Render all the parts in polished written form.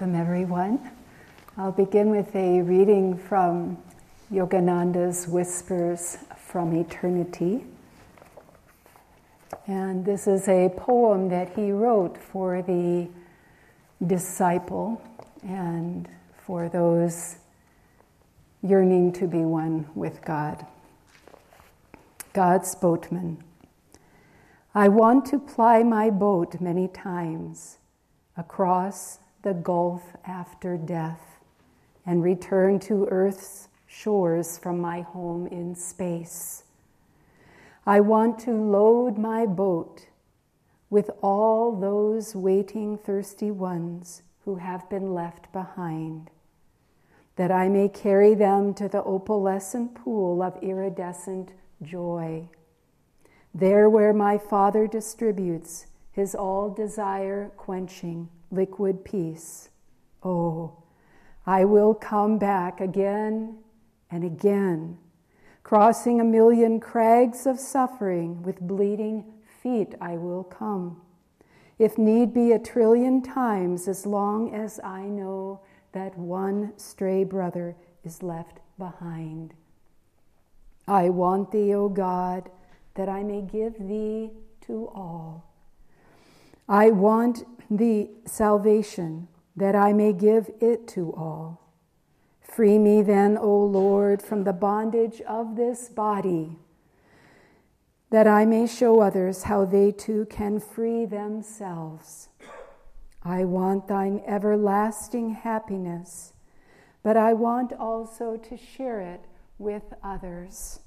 Welcome everyone. I'll begin with a reading from Yogananda's Whispers from Eternity. And this is a poem that he wrote for the disciple and for those yearning to be one with God. God's boatman. I want to ply my boat many times across the gulf after death and return to earth's shores from my home in space. I want to load my boat with all those waiting thirsty ones who have been left behind, that I may carry them to the opalescent pool of iridescent joy, there where my Father distributes his all desire quenching liquid peace. Oh, I will come back again and again, crossing a million crags of suffering, with bleeding feet I will come, if need be a trillion times, as long as I know that one stray brother is left behind. I want thee, O God, that I may give thee to all. I want thee salvation, that I may give it to all. Free me then, O Lord, from the bondage of this body, that I may show others how they too can free themselves. I want thine everlasting happiness, but I want also to share it with others,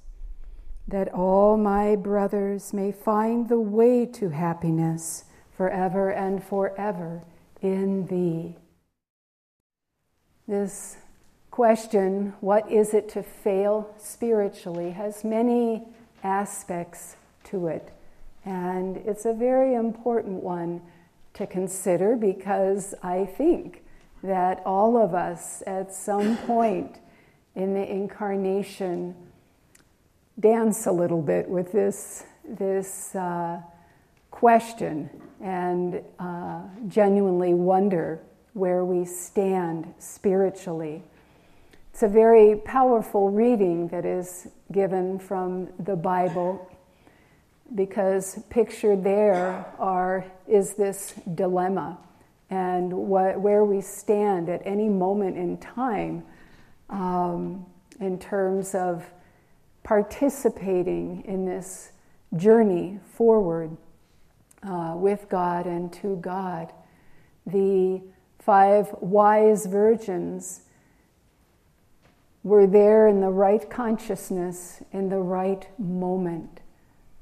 that all my brothers may find the way to happiness forever and forever in thee. This question, what is it to fail spiritually, has many aspects to it. And it's a very important one to consider, because I think that all of us at some point in the incarnation dance a little bit with this question and genuinely wonder where we stand spiritually. It's a very powerful reading that is given from the Bible, because pictured there is this dilemma and where we stand at any moment in time in terms of participating in this journey forward with God and to God. The five wise virgins were there in the right consciousness in the right moment.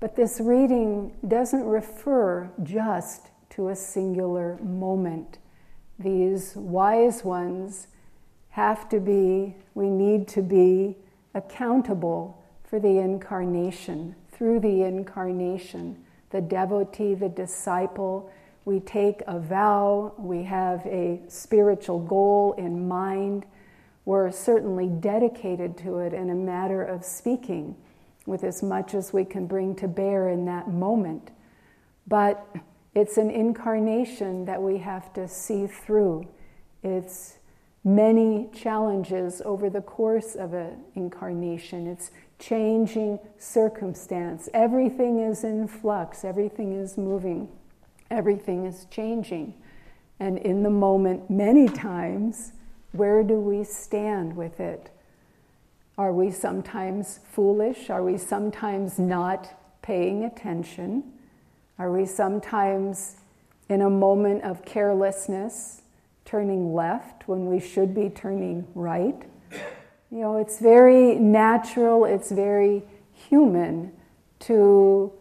But this reading doesn't refer just to a singular moment. These wise ones we need to be accountable for the incarnation. Through the incarnation, the devotee, the disciple, we take a vow, we have a spiritual goal in mind, we're certainly dedicated to it in a matter of speaking, with as much as we can bring to bear in that moment. But it's an incarnation that we have to see through. It's many challenges over the course of an incarnation. It's changing circumstance. Everything is in flux. Everything is moving. Everything is changing. And in the moment, many times, where do we stand with it? Are we sometimes foolish? Are we sometimes not paying attention? Are we sometimes in a moment of carelessness turning left when we should be turning right? You know, it's very natural, it's very human to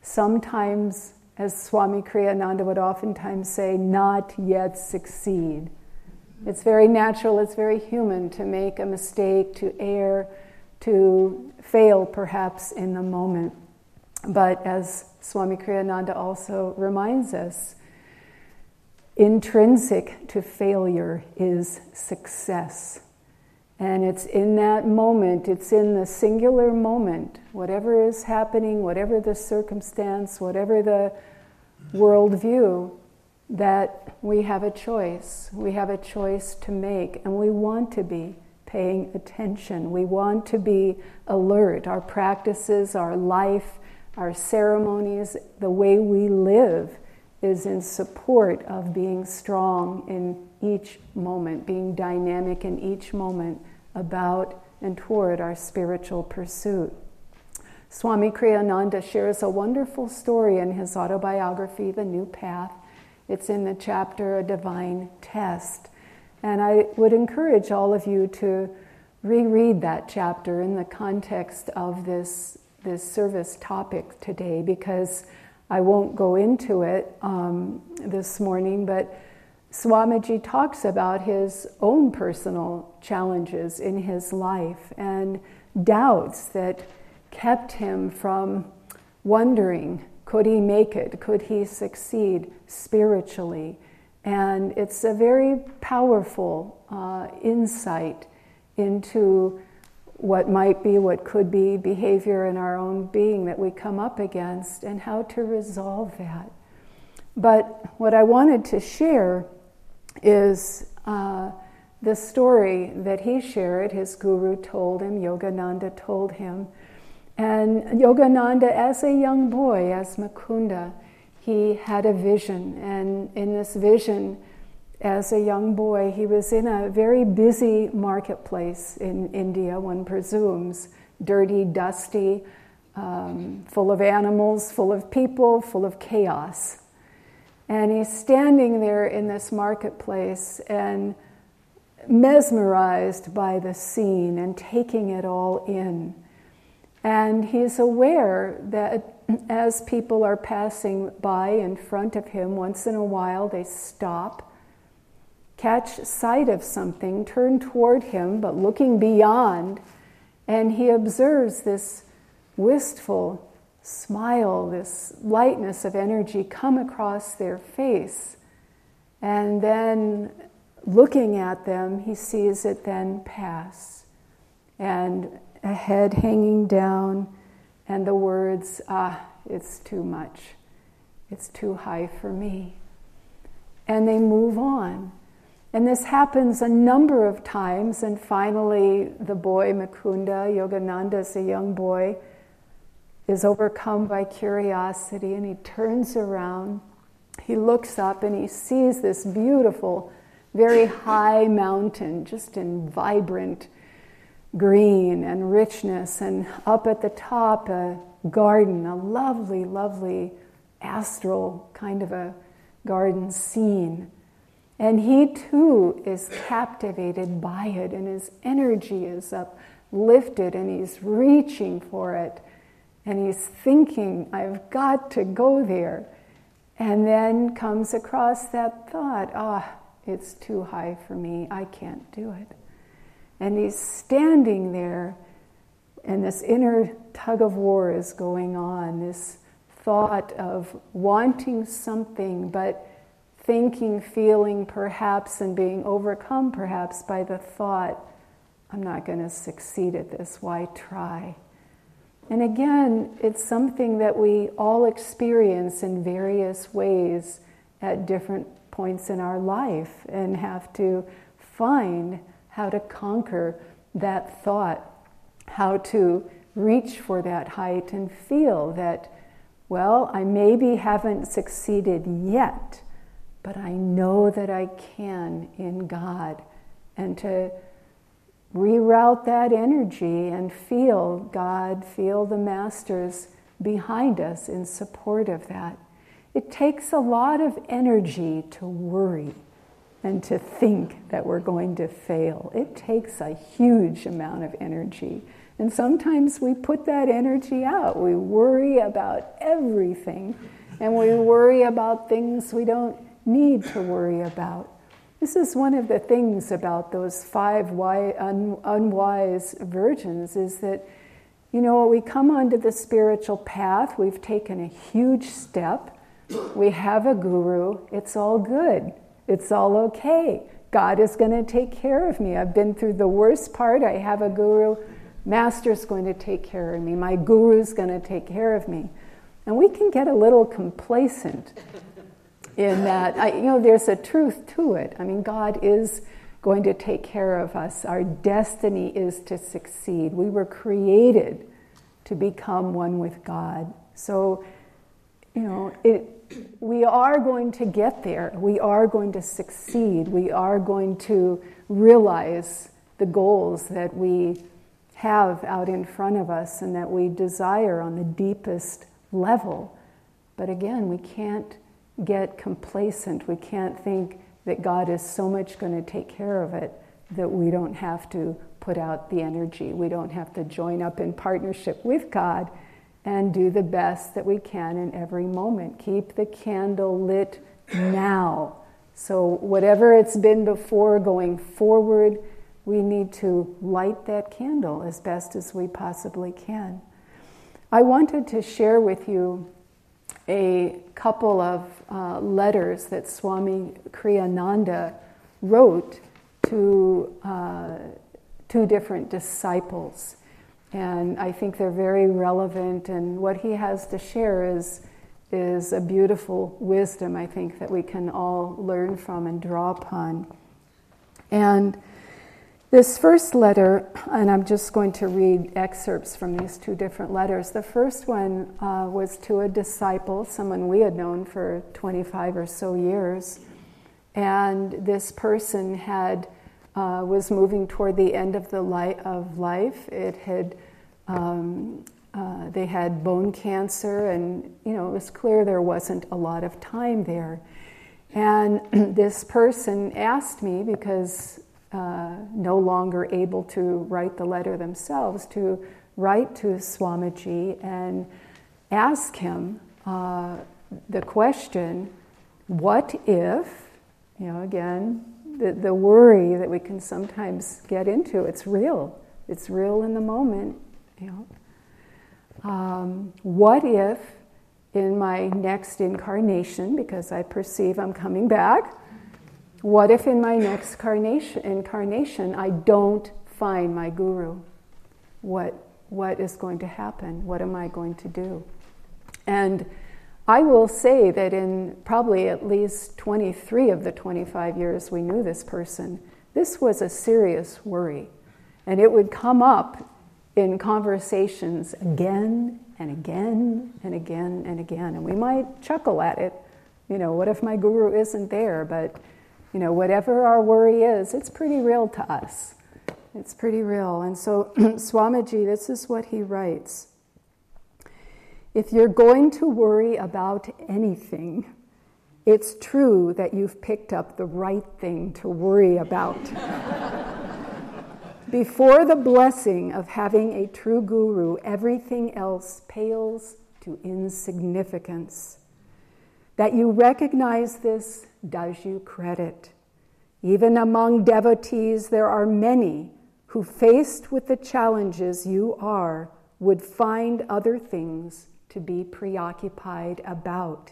sometimes, as Swami Kriyananda would oftentimes say, not yet succeed. It's very natural, it's very human to make a mistake, to err, to fail perhaps in the moment. But as Swami Kriyananda also reminds us, intrinsic to failure is success. And it's in that moment, it's in the singular moment, whatever is happening, whatever the circumstance, whatever the worldview, that we have a choice. We have a choice to make, and we want to be paying attention. We want to be alert. Our practices, our life, our ceremonies, the way we live is in support of being strong in each moment, being dynamic in each moment about and toward our spiritual pursuit. Swami Kriyananda shares a wonderful story in his autobiography, The New Path. It's in the chapter, A Divine Test. And I would encourage all of you to reread that chapter in the context of this service topic today, because I won't go into it this morning, but Swamiji talks about his own personal challenges in his life and doubts that kept him from wondering, could he make it? Could he succeed spiritually? And it's a very powerful insight into what might be, what could be behavior in our own being that we come up against and how to resolve that. But what I wanted to share is the story that he shared, his guru told him, Yogananda told him. And Yogananda, as a young boy, as Mukunda, he had a vision. And in this vision, as a young boy, he was in a very busy marketplace in India, one presumes, dirty, dusty, full of animals, full of people, full of chaos. And he's standing there in this marketplace and mesmerized by the scene and taking it all in. And he's aware that as people are passing by in front of him, once in a while they stop, catch sight of something, turn toward him, but looking beyond, and he observes this wistful smile, this lightness of energy come across their face. And then looking at them, he sees it then pass. And a head hanging down, and the words, it's too much. It's too high for me. And they move on. And this happens a number of times, and finally the boy, Mukunda, Yogananda is a young boy, is overcome by curiosity, and he turns around, he looks up, and he sees this beautiful, very high mountain, just in vibrant green and richness, and up at the top a garden, a lovely, lovely astral kind of a garden scene. And he too is captivated by it, and his energy is uplifted, and he's reaching for it, and he's thinking, I've got to go there. And then comes across that thought, it's too high for me, I can't do it. And he's standing there, and this inner tug of war is going on, this thought of wanting something, but thinking, feeling perhaps, and being overcome perhaps by the thought, I'm not going to succeed at this, why try? And again, it's something that we all experience in various ways at different points in our life, and have to find how to conquer that thought, how to reach for that height and feel that, well, I maybe haven't succeeded yet, but I know that I can in God. And to reroute that energy and feel God, feel the masters behind us in support of that. It takes a lot of energy to worry and to think that we're going to fail. It takes a huge amount of energy. And sometimes we put that energy out. We worry about everything, and we worry about things we don't need to worry about. This is one of the things about those five unwise virgins, is that, we come onto the spiritual path, we've taken a huge step, we have a guru, it's all good. It's all okay. God is going to take care of me. I've been through the worst part. I have a guru. Master's going to take care of me. My guru's going to take care of me. And we can get a little complacent in that, there's a truth to it. I mean, God is going to take care of us. Our destiny is to succeed. We were created to become one with God. So, we are going to get there. We are going to succeed. We are going to realize the goals that we have out in front of us and that we desire on the deepest level. But again, we can't get complacent. We can't think that God is so much going to take care of it that we don't have to put out the energy. We don't have to join up in partnership with God and do the best that we can in every moment. Keep the candle lit now. So whatever it's been before going forward, we need to light that candle as best as we possibly can. I wanted to share with you a couple of letters that Swami Kriyananda wrote to two different disciples. And I think they're very relevant, and what he has to share is a beautiful wisdom, I think, that we can all learn from and draw upon. And this first letter, and I'm just going to read excerpts from these two different letters. The first one was to a disciple, someone we had known for 25 or so years. And this person was moving toward the end of life. It had they had bone cancer, and it was clear there wasn't a lot of time there. And this person asked me, because no longer able to write the letter themselves, to write to Swamiji and ask him the question, what if, again, the worry that we can sometimes get into, it's real in the moment, what if in my next incarnation, because I perceive I'm coming back, what if in my next incarnation I don't find my guru? What is going to happen? What am I going to do? And I will say that in probably at least 23 of the 25 years we knew this person, this was a serious worry. And it would come up in conversations again and again and again and again. And we might chuckle at it. What if my guru isn't there? But, whatever our worry is, it's pretty real to us. It's pretty real. And so Swamiji, this is what he writes. If you're going to worry about anything, it's true that you've picked up the right thing to worry about. Before the blessing of having a true guru, everything else pales to insignificance. That you recognize this does you credit. Even among devotees, there are many who, faced with the challenges you are, would find other things to be preoccupied about.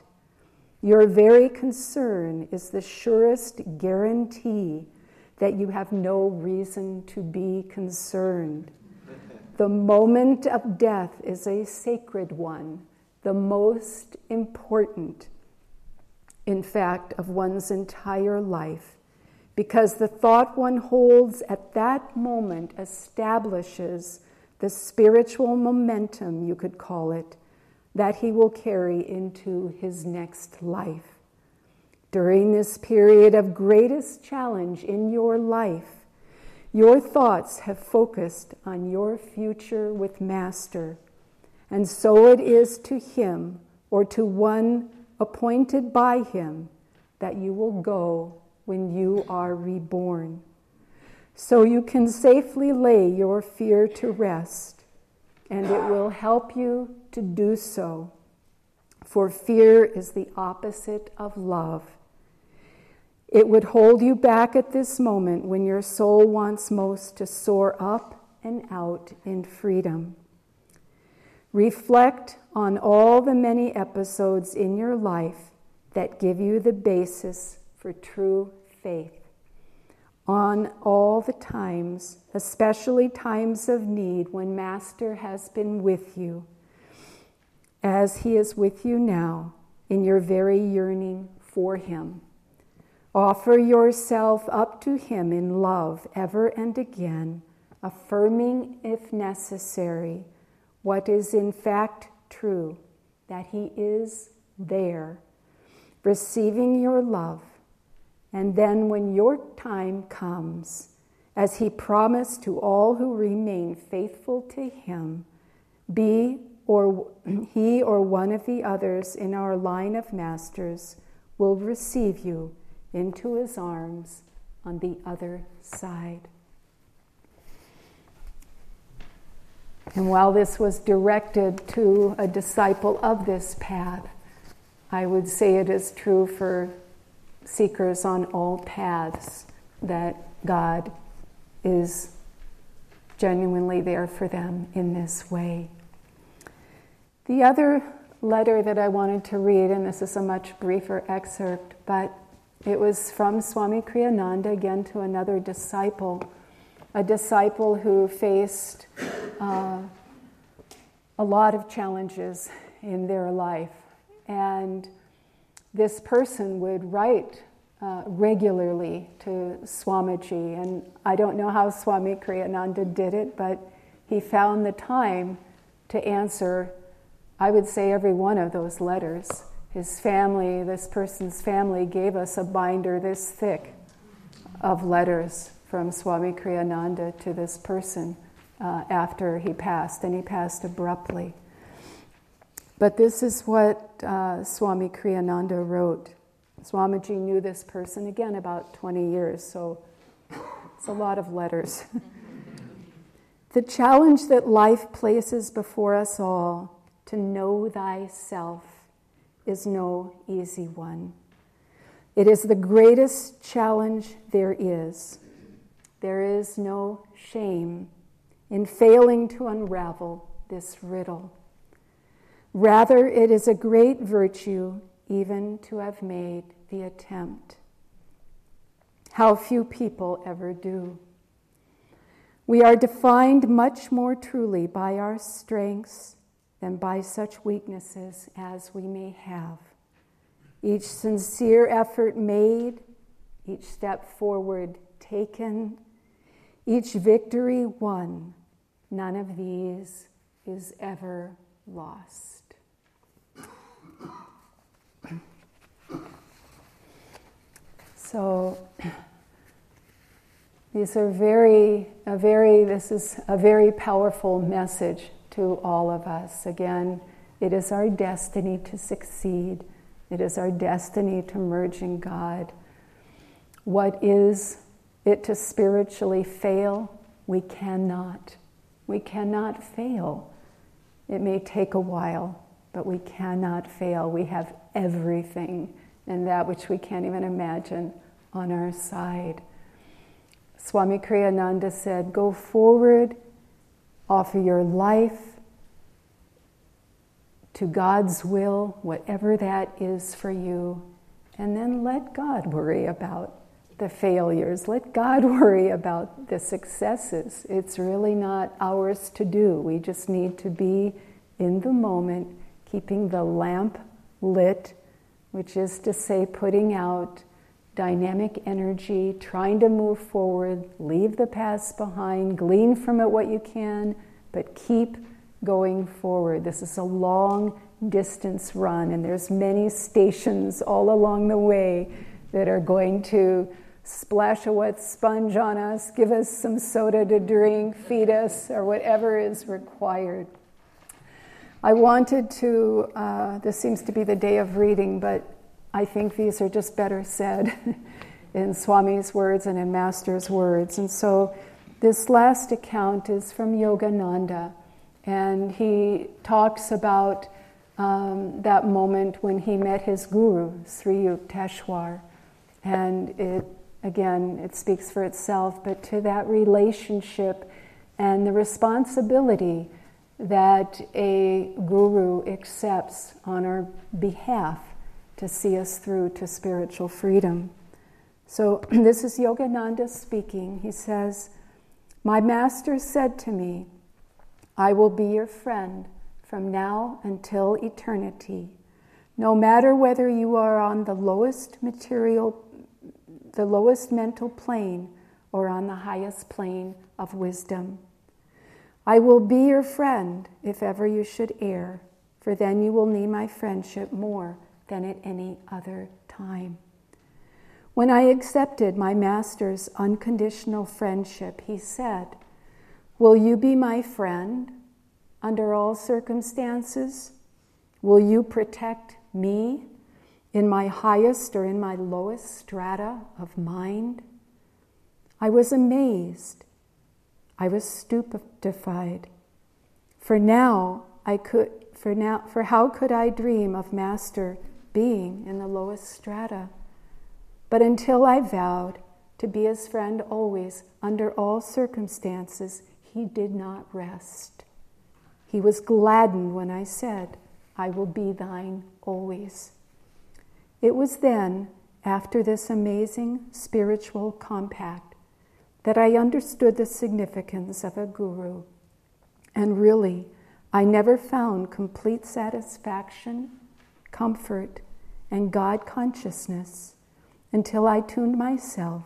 Your very concern is the surest guarantee that you have no reason to be concerned. The moment of death is a sacred one, the most important, in fact, of one's entire life, because the thought one holds at that moment establishes the spiritual momentum, you could call it, that he will carry into his next life. During this period of greatest challenge in your life, your thoughts have focused on your future with Master, and so it is to him or to one appointed by him that you will go when you are reborn. So you can safely lay your fear to rest, and it will help you to do so, for fear is the opposite of love. It would hold you back at this moment when your soul wants most to soar up and out in freedom. Reflect on all the many episodes in your life that give you the basis for true faith. On all the times, especially times of need, when Master has been with you, as he is with you now, in your very yearning for him. Offer yourself up to him in love ever and again, affirming, if necessary, what is in fact true, that he is there, receiving your love. And then when your time comes, as he promised to all who remain faithful to him, he or one of the others in our line of masters will receive you into his arms on the other side. And while this was directed to a disciple of this path, I would say it is true for seekers on all paths that God is genuinely there for them in this way. The other letter that I wanted to read, and this is a much briefer excerpt, but it was from Swami Kriyananda, again to another disciple, a disciple who faced a lot of challenges in their life. And this person would write regularly to Swamiji. And I don't know how Swami Kriyananda did it, but he found the time to answer, I would say, every one of those letters. His family, this person's family, gave us a binder this thick of letters from Swami Kriyananda to this person after he passed, and he passed abruptly. But this is what Swami Kriyananda wrote. Swamiji knew this person, again, about 20 years, so it's a lot of letters. The challenge that life places before us all, to know thyself, is no easy one. It is the greatest challenge there is. There is no shame in failing to unravel this riddle. Rather, it is a great virtue even to have made the attempt. How few people ever do. We are defined much more truly by our strengths than by such weaknesses as we may have. Each sincere effort made, each step forward taken, each victory won, none of these is ever lost. So this is a very powerful message to all of us. Again, it is our destiny to succeed. It is our destiny to merge in God. What is it to spiritually fail? We cannot. We cannot fail. It may take a while, but we cannot fail. We have everything, and that which we can't even imagine, on our side. Swami Kriyananda said, go forward, offer your life to God's will, whatever that is for you, and then let God worry about the failures. Let God worry about the successes. It's really not ours to do. We just need to be in the moment, keeping the lamp lit, which is to say, putting out dynamic energy, trying to move forward, leave the past behind, glean from it what you can, but keep going forward. This is a long distance run, and there's many stations all along the way that are going to splash a wet sponge on us, give us some soda to drink, feed us, or whatever is required. I wanted to, this seems to be the day of reading, but I think these are just better said in Swami's words and in Master's words. And so this last account is from Yogananda, and he talks about that moment when he met his guru, Sri Yukteswar. And it, again, it speaks for itself, but to that relationship and the responsibility that a guru accepts on our behalf to see us through to spiritual freedom. So this is Yogananda speaking. He says, my master said to me, I will be your friend from now until eternity, No matter whether you are on the lowest mental plane, or on the highest plane of wisdom. I will be your friend if ever you should err, for then you will need my friendship more than at any other time. When I accepted my master's unconditional friendship, he said, "Will you be my friend under all circumstances? Will you protect me in my highest or in my lowest strata of mind?" I was amazed. I was stupefied. For how could I dream of Master being in the lowest strata? But until I vowed to be his friend always, under all circumstances, he did not rest. He was gladdened when I said, "I will be thine always." It was then, after this amazing spiritual compact, that I understood the significance of a guru. And really, I never found complete satisfaction, comfort, and God consciousness until I tuned myself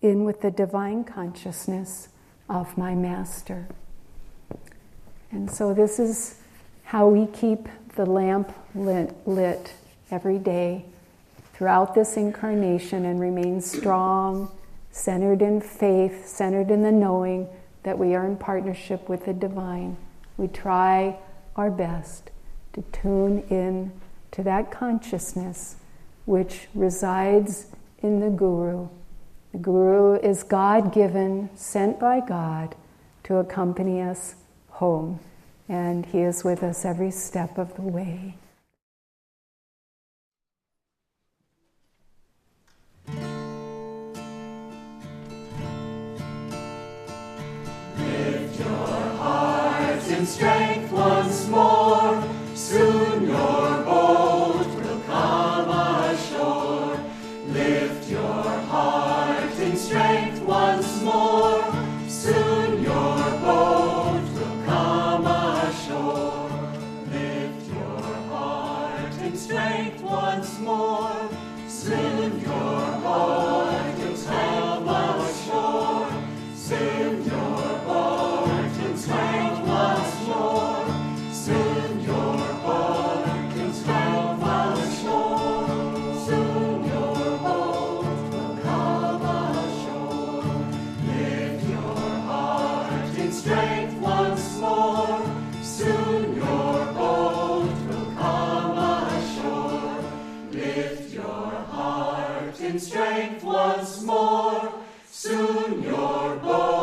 in with the divine consciousness of my master. And so this is how we keep the lamp lit every day throughout this incarnation and remain strong, centered in faith, centered in the knowing that we are in partnership with the divine. We try our best to tune in to that consciousness which resides in the guru. The guru is God-given, sent by God to accompany us home, and he is with us every step of the way. Lift your hearts in strength once more, soon your boat will come ashore. Lift your heart in strength once more, soon your boat will come ashore. Lift your heart in strength once more, soon your boat will come ashore. Soon your boat in strength once more, soon your boat will come ashore. Soon your boat will come ashore. Lift your heart in strength once more, soon your boat will come ashore. Lift your heart in strength once more, soon your boat.